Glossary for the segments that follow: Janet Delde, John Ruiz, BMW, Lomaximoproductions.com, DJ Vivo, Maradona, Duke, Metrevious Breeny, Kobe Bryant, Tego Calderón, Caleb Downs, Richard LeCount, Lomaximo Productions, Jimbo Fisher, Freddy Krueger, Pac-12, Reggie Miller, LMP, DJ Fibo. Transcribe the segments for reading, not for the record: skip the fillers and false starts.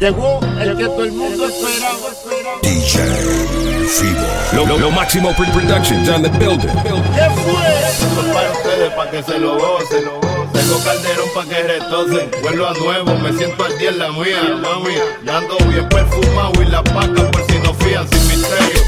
Llegó el que todo el mundo esperaba. DJ Fibo. Lomaximo Productions on the building. ¿Qué fue? Esto es para ustedes, para que se lo gocen. Tengo calderón para que retocen. Vuelvo a nuevo, me siento al día en la mía, mami. Ya ando bien perfumado y la paca por si no fían sin misterio.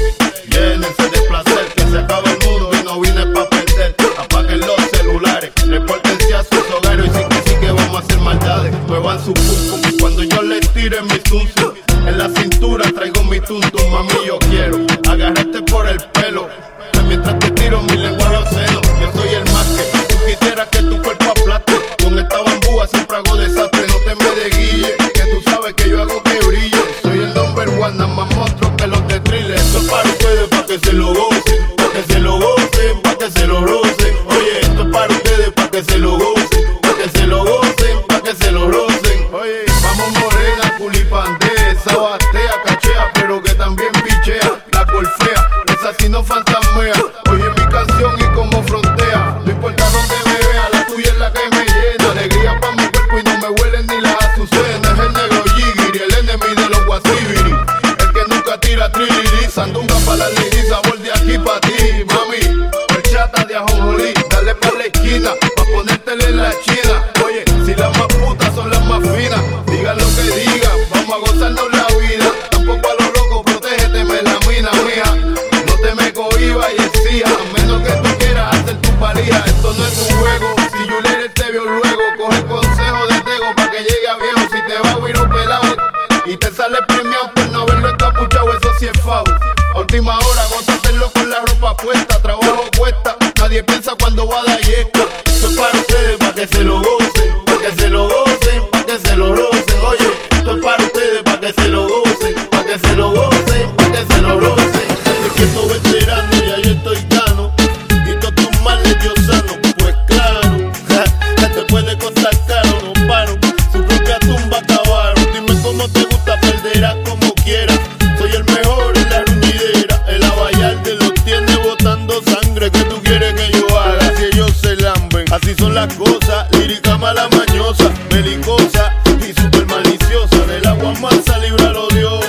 Llénense de placer, que se acaba el mundo y no vine pa' perder. Apaguen los celulares, repórtense a sus hogares. Y sí que vamos a hacer maldades. Muevan su cuco cuando yo les tire en mi tuntum. En la cintura traigo mi tuntum. Mami, yo quiero agarrarte por el pelo. Mientras te tiro mi lengua a los senos. Yo soy el más que tú quisieras que tu cuerpo aplaste. Con esta bambúa siempre hago desastre. No te me desguille, que tú sabes que yo hago que brille. Soy el number one, nada más monstruo que los de Thriller. Esto es para ustedes, pa' que se lo gocen. Pa' que se lo gocen, pa' que se lo rocen. Oye, esto es para ustedes, pa' que se lo gocen. Pa' que se lo gocen, pa' que se lo rocen. Oye, vamos morena, culipandea. Sabatea, cachea, pero que también pichea. La golfea, esa sí no fantasmea. Oye mi canción y como frontea. No importa dónde me vea, la tuya es la que me llena. Alegría pa' mi cuerpo y no me huelen ni las azucenas. Es el negro Yigiri, el enemigo de los guasibiri. El que nunca tira trilili. Sandunga pa' la lili, sabor de aquí pa' ti. Mami, perchata de ajonjolí. Dale pa' la esquina, pa' ponértela en la china. Oye, si las más putas son las más finas. Digan lo que digan, vamos a gozarnos la vida. Tampoco a los locos, protégete, me la mina, mija. Iba y decía, a menos que tú quieras hacer tu paría. Esto no es un juego, si Juliet te vio luego. Coge el consejo de Tego pa' que llegue a viejo. Si te va a huir un pelado y te sale premiado por no haberlo encapuchado, eso sí es favo. A última hora, gózatelo con la ropa puesta. Trabajo cuesta, nadie piensa cuando va a dar yesca. Esto es para ustedes, pa' que se lo gocen. Pa' que se lo gocen, pa' que se lo rocen. Oye, esto es para ustedes, pa' que se lo gocen. Pa' que se lo gocen, pa' que se lo rocen. Que todo veterano, ya yo estoy gano. Y todos tus males yo sano. Pues claro, ya te puede costar caro. No paro, su propia tumba acabaron. Dime cómo te gusta, perderás como quieras. Soy el mejor en la ruñidera. El abayar de los tiene botando sangre. ¿Qué tú quieres que yo haga? Si ellos se lamben, así son las cosas. Lírica mala mañosa, belicosa y super maliciosa. Del agua mansa, líbralo Dios.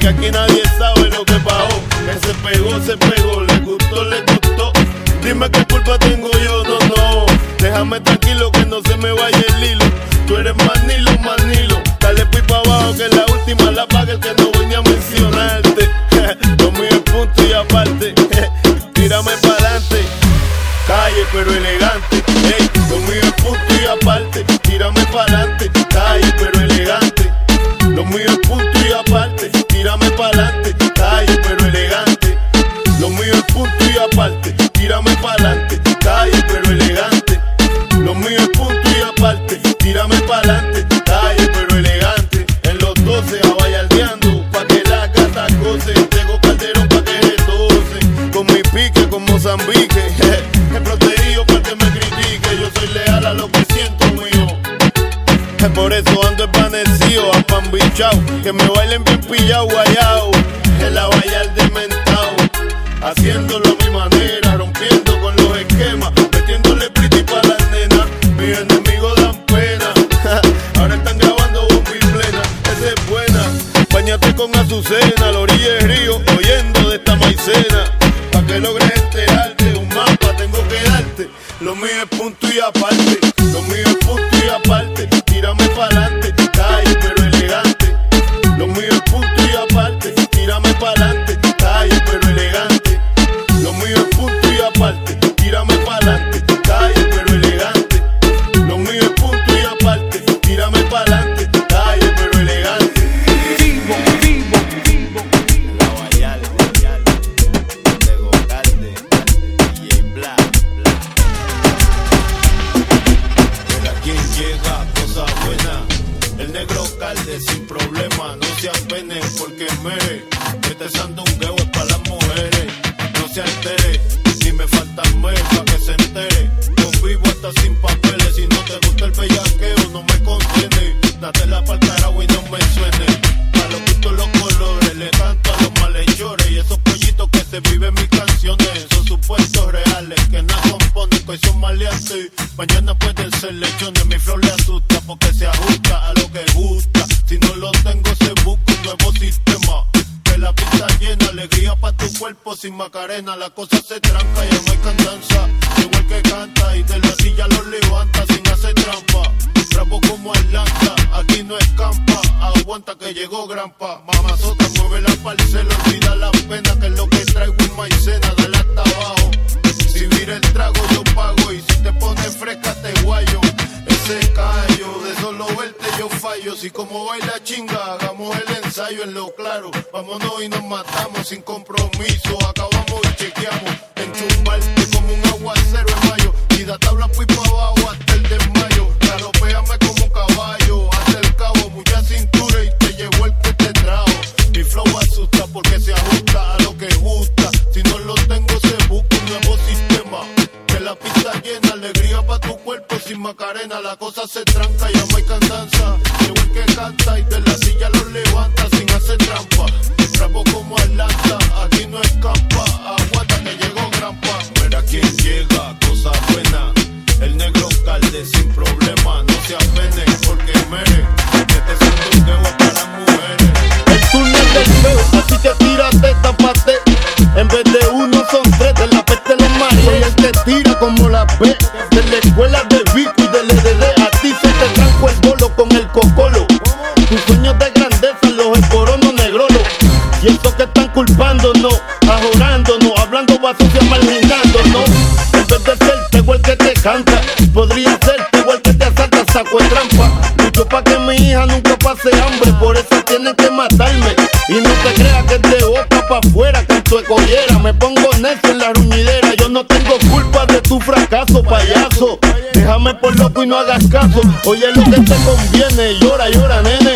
Que aquí nadie sabe lo que pagó. Que se pegó, le gustó, le gustó. Dime qué culpa tengo yo, no, no. Déjame tranquilo que no se me vaya el hilo. Tú eres manilo, manilo. Dale pipa abajo que la última la paga el que no voy ni a mencionarte. Lo mío es punto y aparte. Tírame pa'lante, calle pero elegante. Hey, lo mío es punto y aparte. Tírame pa'lante, calle pero elegante. Lo mío es punto y aparte. Tírame pa'lante, calle pero elegante. Lo mío es punto y aparte. Tírame pa'lante, calle pero elegante. Lo mío es punto y aparte. Tírame pa'lante, calle pero elegante. En los 12 abayardeando, pa' que las gatas gocen. Tengo calderón pa' que retocen. Con mi pique, con Mozambique. He protegido pa' que me critique. Yo soy leal a lo que siento mío. Por eso ando envanecido, apambichao. Que me bailen bien pillao, guayao. El abayar dementao. Haciéndolo a mi manera, rompiendo con los esquemas, metiéndole pretty pa' las nenas. Mis enemigos dan pena. Ahora están grabando bombi plena. Esa es buena. Bañate con azucena, a la orilla del río, oyendo de esta maicena. Pa' que logres enterarte, un mapa tengo que darte. Lo mío es punto y aparte. Lo mío es punto y aparte. Tírame pa'lante, calle pero elegante. Lo mío es punto y aparte. Tírame pa'lante, calle pero elegante. Lo mío es punto y aparte. Tírame pa'lante, calle pero elegante. Lo mío es punto y aparte. Tírame pa'lante, calle pero elegante. Vivo, vivo, vivo, vivo. La Bayal, Bayal, de Gocalde, DJ Black. Pero a quien llega. Buena. El negro calde sin problema, no se apene porque mere. Este sandungueo es para las mujeres, no se altere, si me faltan mes pa' que se entere. Yo vivo hasta sin papeles, si no te gusta el bellaqueo no me contiene. Dátela pa'l carajo y no me suene. Pa' los gustos los colores, le canto a los malhechores. Y esos pollitos que se viven mis canciones, esos supuestos reales que nada componen, que son maleantes. Mañana pueden selecciona mi flow le asusta porque se ajusta a lo que gusta. Si no lo tengo se busca un nuevo sistema. Que la pista llena, alegría pa' tu cuerpo sin Macarena. La cosa se tranca y no hay cantanza. Llegó el que canta y de la silla lo levanta sin hacer trampa. Trapo como Atlanta, aquí no escampa. Aguanta que llegó Grampa. Mamazota mueve la parcela, olvida la pena que es lo que traigo en maicena. Dale hasta abajo. Si vira el trago yo pago y si te pones fresca te guayo. Ese callo, de solo verte yo fallo. Si como baila chinga, hagamos el ensayo en lo claro. Vámonos y nos matamos sin compromiso. Acabamos y chequeamos. Enchumbarte como un aguacero en mayo. Y da tabla fui pa' abajo hasta el desmayo. Galopéame como un caballo. Hasta el cabo, mucha cintura y te llevó el que te trajo. Mi flow asusta porque se ajusta a lo que gusta. Si no lo tengo se busca un nuevo sistema. Que la pista llena, alegría pa' tu cuerpo sin Macarena. La cosa se tranca, ya no hay cantanza. Llegó el que canta y de la silla lo levanta sin hacer trampa. Trapo como Atlanta, aquí no escapa. Aguanta que llegó Grampa. Mira quién llega, cosa buena. El negro calde sin problema. No se apene porque mere. Que te siento un debo para mujeres. El turno es del feo, así que tírate, tápate. En vez de uno son tres, de la peste los mares. Y el que tira como la B, de la escuela de Vico y del EDD. A ti se te tranco el bolo con el cocolo. Tus sueños de grandeza los esporonos negrolos. Y estos que están culpándonos, ajorándonos, hablando basura, marginándonos. En vez de ser tego el que te canta, podría ser tego el que te asalta, saco de trampa. Lucho pa' que mi hija nunca pase hambre, por eso tienen que matarme. Y no te creas que te boca pa' afuera, que tu escollera. Me pongo necio en la ruñidera. Yo no tengo culpa de tu fracaso, payaso. Déjame por loco y no hagas caso. Oye lo que te conviene, llora, llora, nene.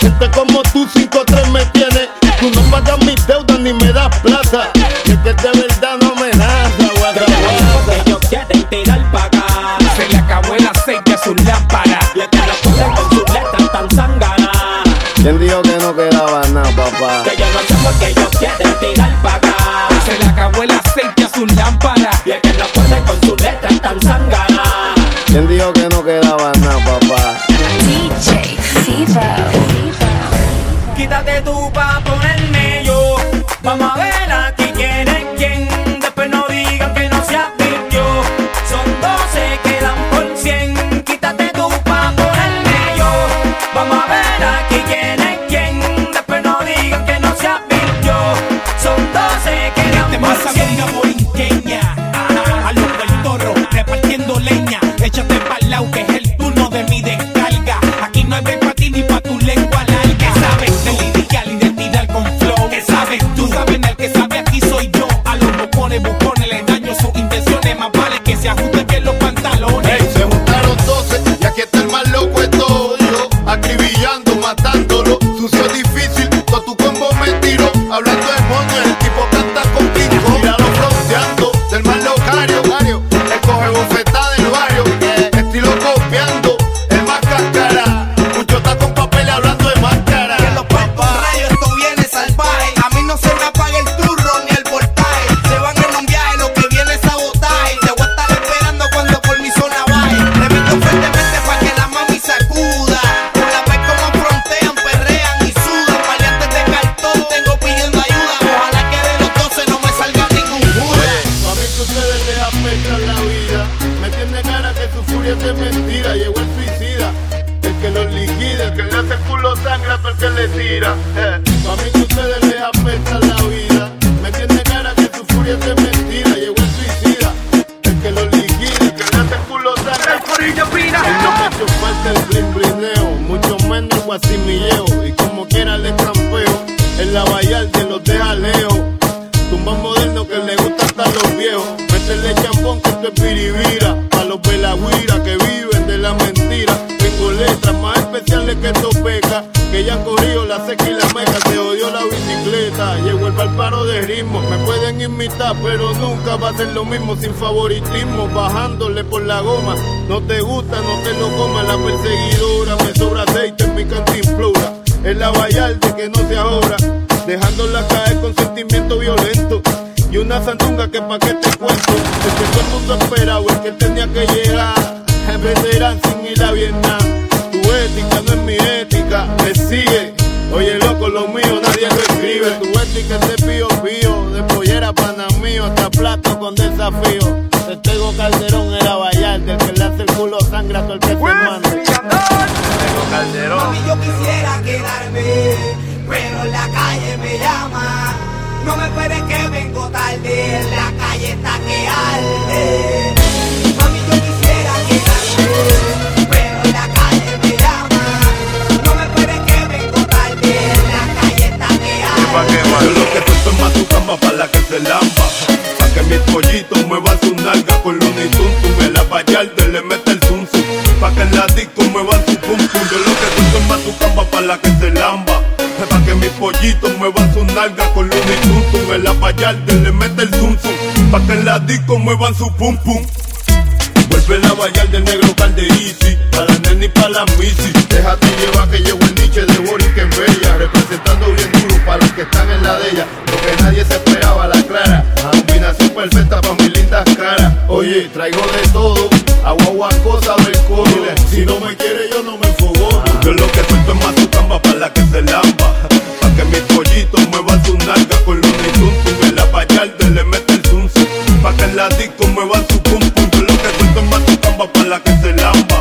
Gente como tú, 5'3" me tienes. Tú no pagas mis deudas ni me das plata. Y es que de verdad no me das guata, guata. Ellos quieren tirar pa' acá. Se le acabó el aceite a sus lámparas. Y es que los ponen con sus letras tan sanganas. ¿Quién dijo que no quedaba nada, papá? Que yo no sé por qué ellos quieren tirar pa' acá. Se le acabó el aceite a sus lámparas. Y es que los ponen con sus letras tan sanganas. ¿Quién dijo que no quedaba nada, papá? DJ Vivo. Quítate tú pa' ponerme yo. Vamos a ver aquí quién es quién. Después no digan que no se advirtió. Son 12, quedan por 100. Quítate tú pa' ponerme yo. Vamos a ver aquí quién es quién. Después no digan que no se advirtió. Son 12, quedan por 100. Te pasa una borinqueña a los del Toro repartiendo leña. Échate pa'l lado que es el turno de mi descarga. Aquí no hay de pa' ti ni pa' tu lengua. Pero nunca va a ser lo mismo sin favoritismo, bajándole por la goma. No te gusta, no te lo comas. La perseguidora, me sobra aceite en mi cantimplora. Es la Vallarta que no se ahorra, dejándola caer con sentimiento violento. Y una santunga que pa' qué te cuento. El que todo el mundo esperaba, el que tenía que llegar. empezarán sin ir a Vietnam. Tu ética no es mi ética, me sigue. Oye loco, lo mío nadie lo escribe. Tu ética es de pío pío, de pollera pana mío, hasta plato con desafío. Testego Calderón era Bayard, del que le hace el culo sangra todo el peso humano. Testego Calderón. Mami, yo quisiera quedarme, pero en la calle me llama. No me puedes que vengo tarde, en la calle está que arde. Mami, yo quisiera quedarme, pero en la calle me llama. No me puedes que vengo tarde, en la calle está que arde. Yo lo que suelto es más tu cama para la que se lampa. Que mis pollitos muevan su nalga con luna y tuntum. En la Vallarde le mete el tuntum, pa' que en la disco muevan su pum-pum. Yo lo que suelto es más tu camba pa' la que se lamba. Pa' que mis pollitos muevan su nalga con luna y tuntum. En la Vallarde le mete el tuntum, pa' que en la disco muevan su pum-pum. Vuelve la Vallarde, negro calde easy, pa' la nena y pa' la misi. Déjate llevar que llevo el niche de Boris que es bella, representando bien duro para los que están en la de ella. Lo que nadie se esperaba, la clara. Combinación perfecta pa' mis lindas caras. Oye, traigo de todo, agua cosa del coro. Si no me quiere yo no me enfogono. Yo lo que suelto es más tu camba pa' la que se lamba. Pa' que mis pollitos muevan su nalga con luna y tuntum. En la Vallarde le mete el zunzum, pa' que en la disco muevan su pum-pum. Yo lo que suelto es más tu camba pa' la que se lamba.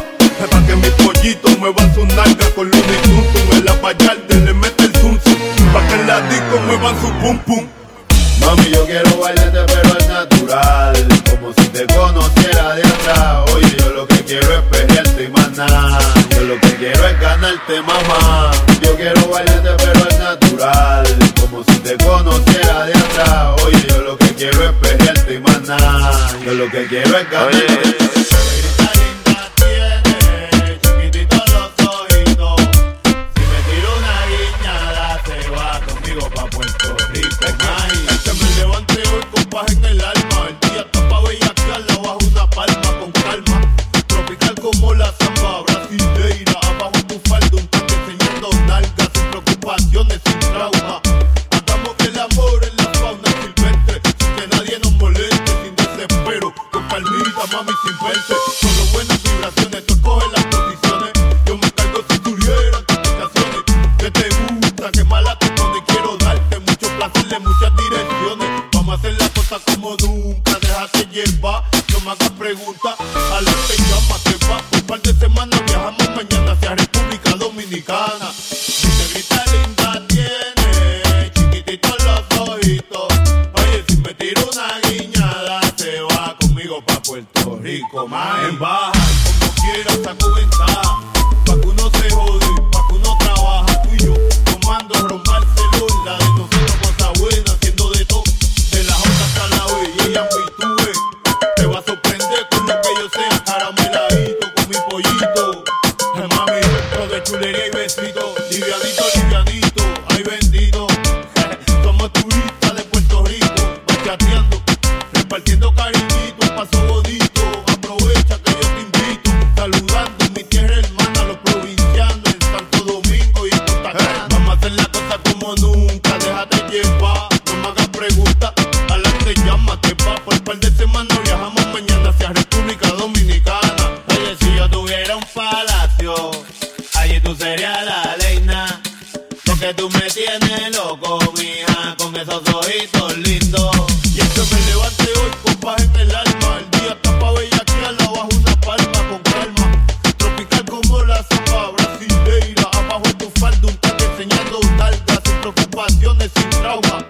Pa' que mis pollitos muevan su nalga con luna y tuntum. En la Vallarde le mete el zunzum, pa' que en la disco muevan su pum-pum. Mami, yo quiero bailarte pero al natural, como si te conociera de atrás. Oye, yo lo que quiero es pelearte y más nada. Yo lo que quiero es ganarte, mamá. Yo quiero bailarte pero al natural, como si te conociera de atrás. Oye, yo lo que quiero es pelearte y más nada. Yo lo que quiero es ganarte. Oye. En el alma, el día está pa' bellaquearla bajo una palma con calma. Tropical como la zamba brasileira, abajo tu falda un tanque enseñando nalgas sin preocupaciones, sin trauma. Hagamos el amor en la fauna silvestre, sin que nadie nos moleste, sin desespero, con palmita, mami, sin verse. Solo buenas vibraciones, tú coges las posiciones, yo me cargo si tuvieran tus sensaciones. Que te gusta, que mala te pone, quiero darte mucho placer de muchas direcciones. Vamos a hacer la como nunca, déjate llevar, no me hagas preguntas. A la te llama, te va. Un par de semanas viajamos mañana hacia República Dominicana. Si te grita linda tiene, chiquititos los ojitos. Oye, si me tiro una guiñada, se va conmigo pa' Puerto Rico. Más en baja, como quiera saco ventaja, pa' que uno se jode, pa' que uno trabaja. Tú y yo, tomando romper celular, de nosotros cosas buenas, haciendo de todo. Y ella pituve, te va a sorprender con lo que yo sea. Carameladito con mi pollito, ay, mami, todo de chulería y besito. Livianito, livianito, ay bendito. Somos turistas de Puerto Rico, bachateando, repartiendo cariñito, un paso bonito. Aprovecha que yo te invito, saludando mi tierra hermana, los provincianos en Santo Domingo y Punta Cana. Vamos a hacer la cosa como nunca, déjate llevar, no me hagas preguntas. Te llama, te va, por un par de semanas viajamos mañana hacia República Dominicana. Oye, si yo tuviera un palacio, allí tú serías la reina, porque tú me tienes loco, mija, con esos ojitos lindos. Y es que me levanté hoy con paz en el alma, el día está pa' bellaquearla bajo una palma con calma. Tropical como la zamba brasileira, abajo en tu falda un taque enseñando nalgas, sin preocupaciones, sin trauma.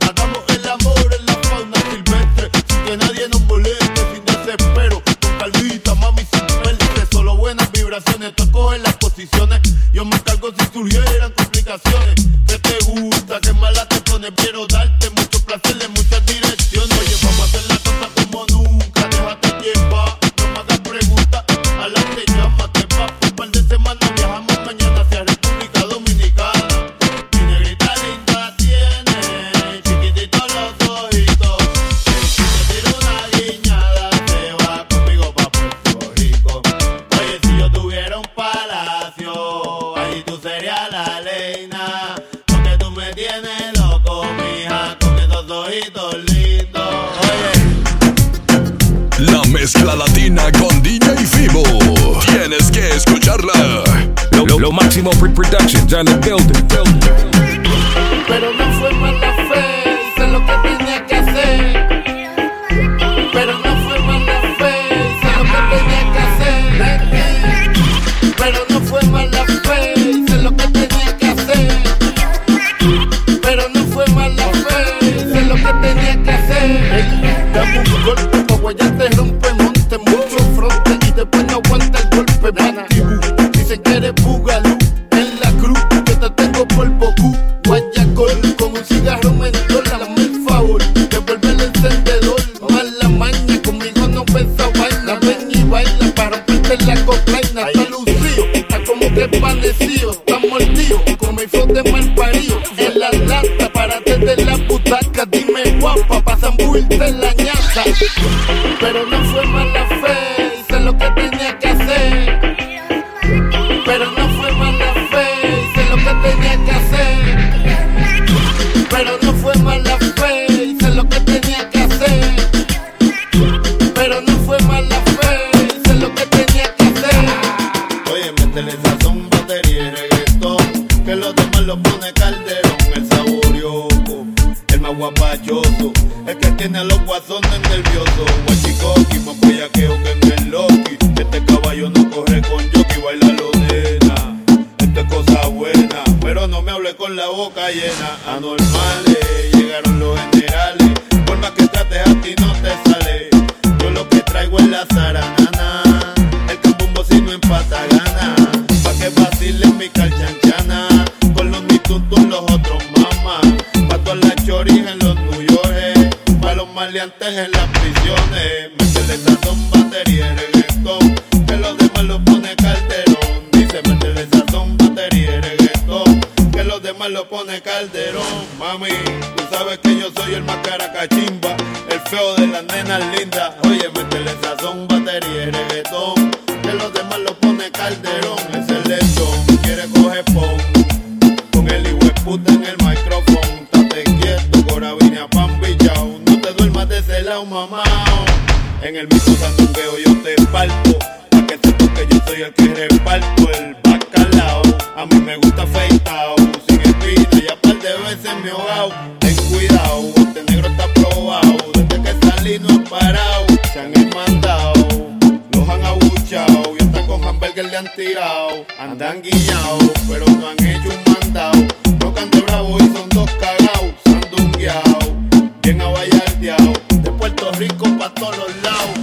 Hagamos el amor en la fauna silvestre, sin que nadie nos moleste, sin desespero, con calvita, mami, sin perderse. Solo buenas vibraciones, tú coges las posiciones, yo me cargo si surgieran complicaciones. Que te gusta, que mala te pones, quiero darte mucho placer en muchas direcciones. Oye, vamos a hacer la cosa como nunca, déjate llevar, no me hagas preguntas. A la te llama, te va, un par de semanas viajamos mañana hacia República Dominicana. Mi negrita linda tiene chiquititos los ojitos, si te tiro una guiñada te va conmigo pa' Puerto Rico. Oye, si yo tuviera un palacio, ahí tú serías la Lomaximo Productions, Janet Delde. Pero no fue mala fe, hice lo que tenía que hacer. Pero no fue mala fe, hice lo que tenía que hacer. Pero no fue mala fe, hice lo que tenía que hacer. Pero no fue mala fe, hice lo que tenía que hacer. Dame un golpe, pa' guayarte rompe, monte mucho fronte y después no aguanta el golpe, nana. Si quieres bugalú, en la cruz, que te tengo por bocú. Guayacol, con un cigarro me endola, dame el favor, devuelve el encendedor. Mala maña, conmigo no pensa vaina, ven y baila para romperte la coplaina. Está lucido, está como que padecido, está mordido, con mi flow de mal parido. En la lata, párate de la butaca, dime guapa, pa' zambuirte la ñata. Pero no fue mala fe, hice lo que tenía que hacer. Pero no fue mala fe, hice lo que tenía que hacer. Pero no fue mala fe, hice lo que tenía que hacer. Pero no fue mala fe, hice lo que tenía que hacer. Oye, métele sazón, batería y reggaetón, que los demás los pone Calderón. El saborioco, el más guapachoso, el que tiene a los guasones nerviosos. Guachicoqui, más bellaqueo que en el Loki. Este caballo no corre con jockey, baila los. Cosa buena, pero no me hablé con la boca llena. Anormales, llegaron los generales. Por más que trates a ti no te sale. Yo lo que traigo es la zaranana. El cambumbo si no empata gana. Pa' que vacilen mi calchanchana. Con los mitutos los otros mamá. Pa' todas las choris en los New York. Pa' los maleantes en las prisiones. Métele sazón, batería y reggaetón, que los demás los pone Calderón. Dice métele sazón, batería y reggaetón, que los demás lo pone Calderón. Mami, tú sabes que yo soy el más caracachimba, el feo de las nenas lindas. Oye, métele sazón, batería y reggaetón, que los demás lo pone Calderón. Es el lechón, quiere coger pon, con el hijueputa en el micrófono. Estate quieto, cora vine a pan pillao, no te duermas de ese lado, mamao. En el mismo sandungueo yo te parto, pa' que sepas que yo soy el que reparto el bacalao. A mí me gusta afeitado, sin espina, y a par de veces me he ahogado. Ten cuidado, este negro está probado, desde que salí no han parado. Se han mandado, los han abuchado, y hasta con hamburgues le han tirado. Andan guiñados, pero no han hecho un mandado. No canto bravo y son dos cagados, sandungueados, bien aballardeados, de Puerto Rico pa' todos los lados.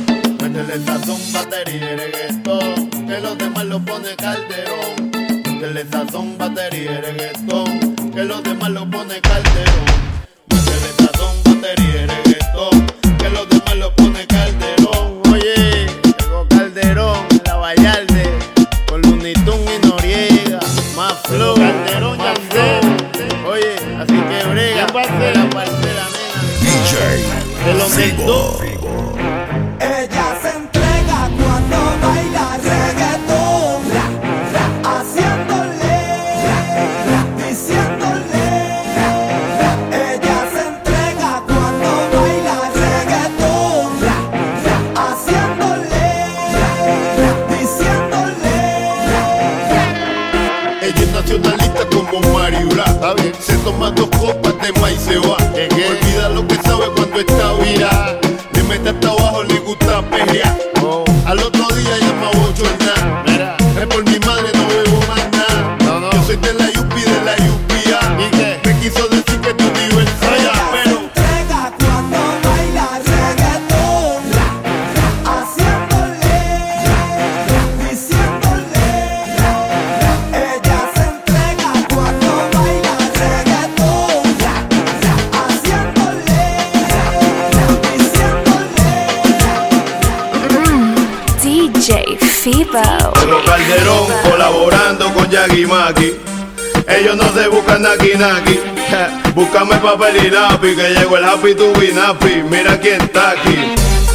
Métele sazón, batería y reggaetón, que los demás lo pone Calderón. Métele sazón, batería y reggaetón, que los demás lo pone Calderón. Métele sazón, batería y reggaetón, que los demás lo pone Calderón. Oye, llegó Calderón, la Vallarde, con Lunitun y Noriega, más flow, Calderón ya sé. Oye, así que brega, pase la parcela, nena. DJ Vivo. Ella se entrega cuando baila reggaetón. Se toma dos copas de maíz y se va. Olvida lo que sabe cuando está virada. Le mete hasta abajo, le gusta pelear. Al otro día ya me abochornar. Es por mi madre, no bebo más nada. No. Yo soy de la Yupi, de la Yupia. Me quiso decir que tú vives en Saya. Pero Calderón colaborando con Yagi Maki. Ellos no se buscan naki naki. Búscame papel y lápiz, que llegó el happy to be nappy. Mira quién está aquí,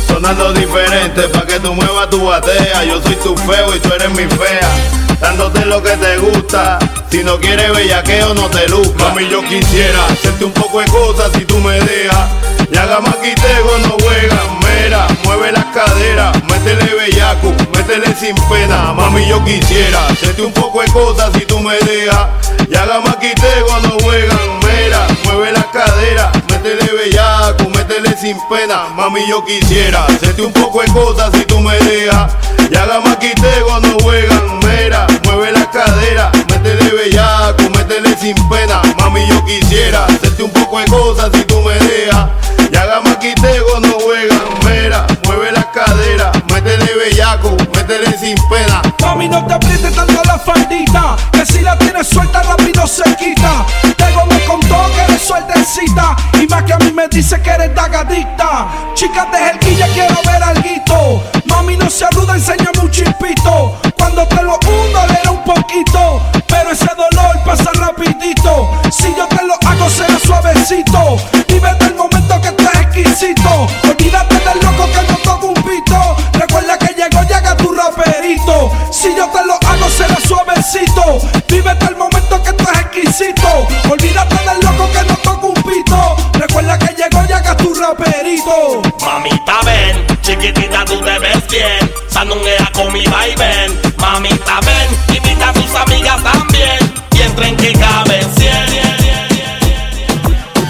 sonando diferente pa' que tú muevas tu batea. Yo soy tu feo y tú eres mi fea, dándote lo que te gusta. Si no quieres bellaqueo no te luzca. Mami, yo quisiera hacerte un poco de cosas si tú me dejas. Y haga maquitego no juega. Mira, mueve mueve la cadera, métele bellaco, métele sin pena. Mami, yo quisiera hacerte un poco de cosas si tú me dejas. Y haga maquite cuando juegan, mera, mueve la cadera, métele bellaco, métele sin pena. Mami, yo quisiera hacerte un poco de cosas si tú me dejas. Y haga maquite cuando juegan, mera, mueve la cadera, métele bellaco, métele sin pena. Mami, yo quisiera hacerte un poco de cosas si tú me dejas. Y haga maquitego, no juegan, mera, mueve la cadera, métele bellaco, métele sin pena. Mami, no te aprietes tanto la faldita, que si la tienes suelta rápido se quita. Tego me contó que eres suertecita, y más que a mí me dice que eres dagadita. Chica de jerquilla, quiero ver alguito. Mami, no se aduda, enséñame un chispito. Cuando te lo hundo, le da un poquito, pero ese dolor pasa rapidito. Si yo te lo hago, será suavecito. Vive del momento que estás exquisito. Olvídate del loco que no toca un pito. Recuerda que llegó, llega tu raperito. Si yo te lo hago, será suavecito. Vive del momento que estás exquisito. Olvídate del loco que no toca un pito. Recuerda que llegó, llega tu raperito. Mamita, ven, chiquitita, tú te ves bien. Sandunguea con mi vaivén. Mamita, ven, invita a tus amigas también. Y entren que caben 100.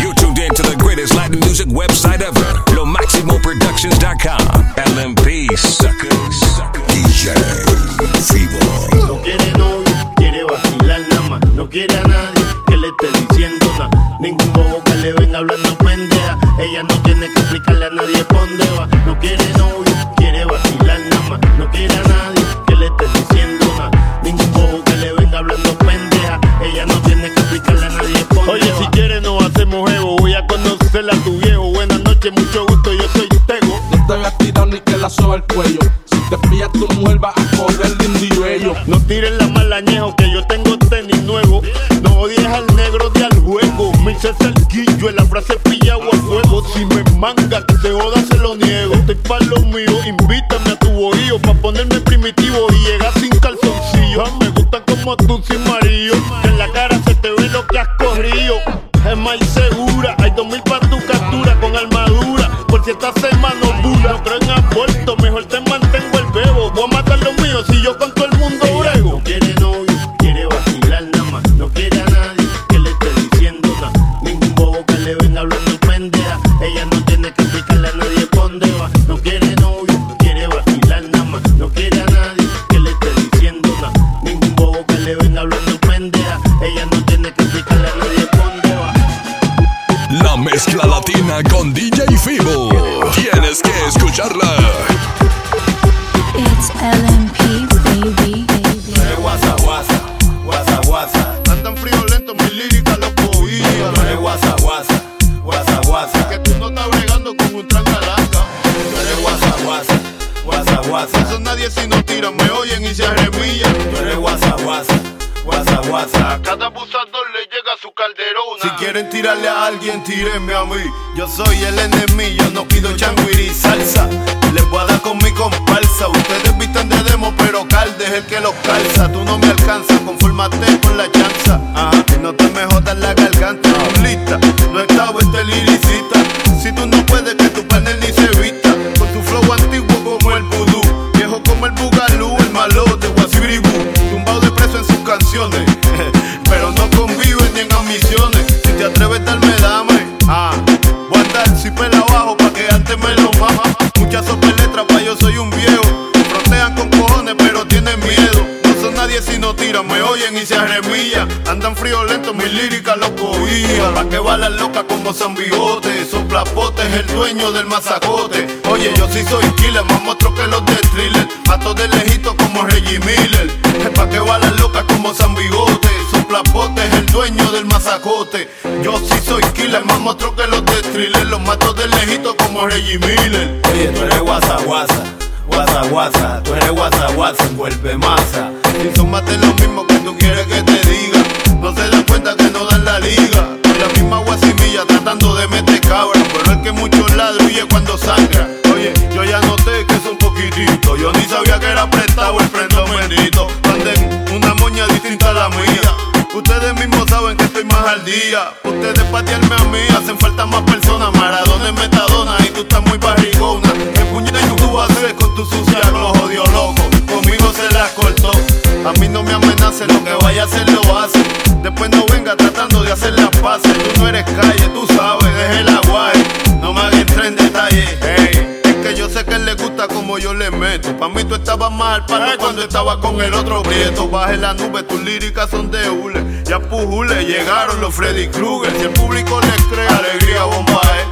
You're tuned in to the greatest Latin music website ever. Lomaximoproductions.com. LMP, suckers. DJ Vivo. No quiere novio, quiere vacilar nada más. No quiere a nadie que le esté diciendo nada. Ningún bobo que le venga hablando pendeja. Ella no tiene que explicarle a nadie por dónde va. No quiere novio, quiere vacilar nada más. No quiere a nadie que le esté diciendo nada. Ningún bobo que le venga hablando pendeja. Ella no tiene que explicarle a nadie por dónde va. Oye, si quieres nos hacemos jevo. Voy a conocerla a tu viejo. Buenas noches, mucho gusto, yo soy Tego. No te hagas tirado ni que la soba el cuello. Si te pillas tu mujer vas a correr de un libello. No tires la mala añejo que yo tengo tenis nuevo. No odies al negro de al juego. Me hice el guillo en la frase pillado a fuego. Si me manga que te joda se lo niego. Estoy pa' lo mío, invítame a tu bohío. Pa' ponerme primitivo y llegar sin calzoncillo. Ah, me gusta como tú sin marido. Que en la cara se te ve lo que has corrido. Es más segura, hay 2000 pa' tu captura. Con armadura, por si esta semana dura. No creo en aborto, mejor te mantengo el bebo. Voy a matar los míos si yo con todo el mundo brego. No quiere novio, quiere vacilar nada más. No quiere a nadie que le esté diciendo nada. Ningún bobo que le venga hablando pendeja. Ella no tiene que explicarle a nadie por dónde va. No quiere novio, quiere vacilar nada más. No quiere a nadie que le esté diciendo nada. Ningún bobo que le venga hablando pendeja. Ella no tiene que explicarle a nadie por dónde va. La mezcla latina con DJ Fibo. Tienes que escucharla. It's LMP, baby. No guasa, guasa, guasa, guasa. Andan friolentos mis líricas, los cobillas. No guasa, guasa, guasa, guasa. Que tú no estás bregando con un trancalanca. No guasa, guasa, guasa, guasa. Eso nadie si no tiran, me oyen y se arremillan. No guasa, guasa, guasa, guasa. A cada abusador le llega su calderona. Si quieren tirarle a alguien, tírenme a mí. Yo soy el enemigo, yo no pido changuiri, salsa. Les voy a dar con mi comparsa. Ustedes visten de demo, pero Calde es el que los calza. Tú no me alcanzas, confórmate con la chanza. Ajá, no te me jodas la garganta. Lista, no estaba este liricita. Si tú no puedes, que tu panel ni se vista. Con tu flow antiguo como el vudú. Viejo como el bugalú, el malo de Guasibiribú. Tumbado de preso en sus canciones. Pero no conviven ni en ambiciones. Si te atreves, darme dame. Ah, voy a estar si pela abajo pa' que antes me lo mama. Muchas sopas letras pa' yo soy un viejo. Frontean con cojones pero tienen miedo. No son nadie si no tiran, me oyen y se arremillan. Andan friolentos, mis líricas los cobijas. Pa' que balas locas como San Bigote. Soplapotes, el dueño del masacote. Oye, yo sí soy killer, más monstruo que los de thriller. Mato de lejito como Reggie Miller. Pa' que balas locas como San Bigote. Soplapotes, el dueño del masacote. Yo sí soy killer, más monstruo que los de thriller. Los mato de lejito como Reggie Miller. Oye, tú eres guasa, guasa, guasa, guasa. Tú eres guasa, guasa, envuelve masa. Y son más de lo mismo que tú quieres que te diga. No se dan cuenta que no dan la liga. La misma guasimilla tratando de meter cabra. Pero el que mucho ladruye cuando sangra. Oye, yo ya noté que es un poquitito. Yo ni sabía que era prestado el prendo menito. Manden una moña distinta a la mía. Ustedes mismos saben que estoy más al al día. Ustedes patearme a mí, hacen falta más personas. Maradona y Metadona, y tú estás muy barrigona. El puñeta y tú haces con tu sucia lo jodió loco. Conmigo se las cortó. A mí no me amenacen, lo que vaya a hacer lo hace. Después no venga tratando de hacer las paces. Tú no eres calle, tú sabes, deje el aguaje. No me hagas entrar en detalle, hey. Es que yo sé que él le gusta como yo le meto. Pa' mí tú estabas mal, para cuando estaba con el otro prieto. Baje la nube, tus líricas son de hule. Ya pujule, llegaron los Freddy Krueger. Si el público les cree, alegría bombaje.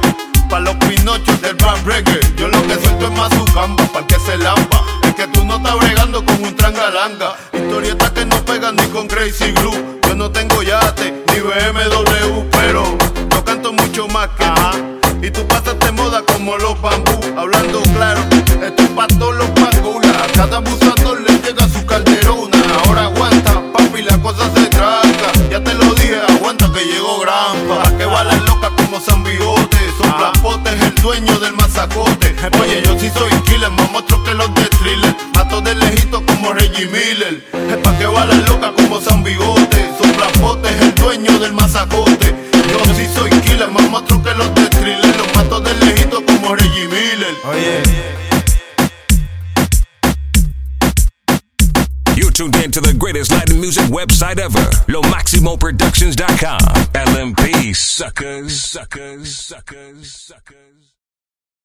Pa' los Pinochos del Band Breaker. Yo lo que suelto es más su gamba, pa' que se lampa. Es que tú no estás bregando con un trangalanga. Historietas que no pegan ni con Crazy Glue. Yo no tengo yate ni BMW, pero yo canto mucho más que tú. Y tú pasaste moda como los bambú. Hablando claro, esto es pa' todos los pangulas. A cada abusador le llega su calderona. Ahora aguanta, papi, la cosa se tranca. Ya te lo dije, aguanta que llegó Grampa. Que va las locas como San Bigote. Son plapotes, el dueño del mazacote. Oye, yo sí soy killer, más monstruo que los de thriller. Mato de lejito como Reggie Miller. Es pa' que va las locas como San Bigote. Son plapotes, el dueño del mazacote. Yo sí soy killer, más monstruo que los de thriller. Los mato de lejito como Reggie Miller. Oye, you're tuned in to the greatest Latin music website ever, Lomaximoproductions.com. LMP, suckers, suckers, suckers, suckers.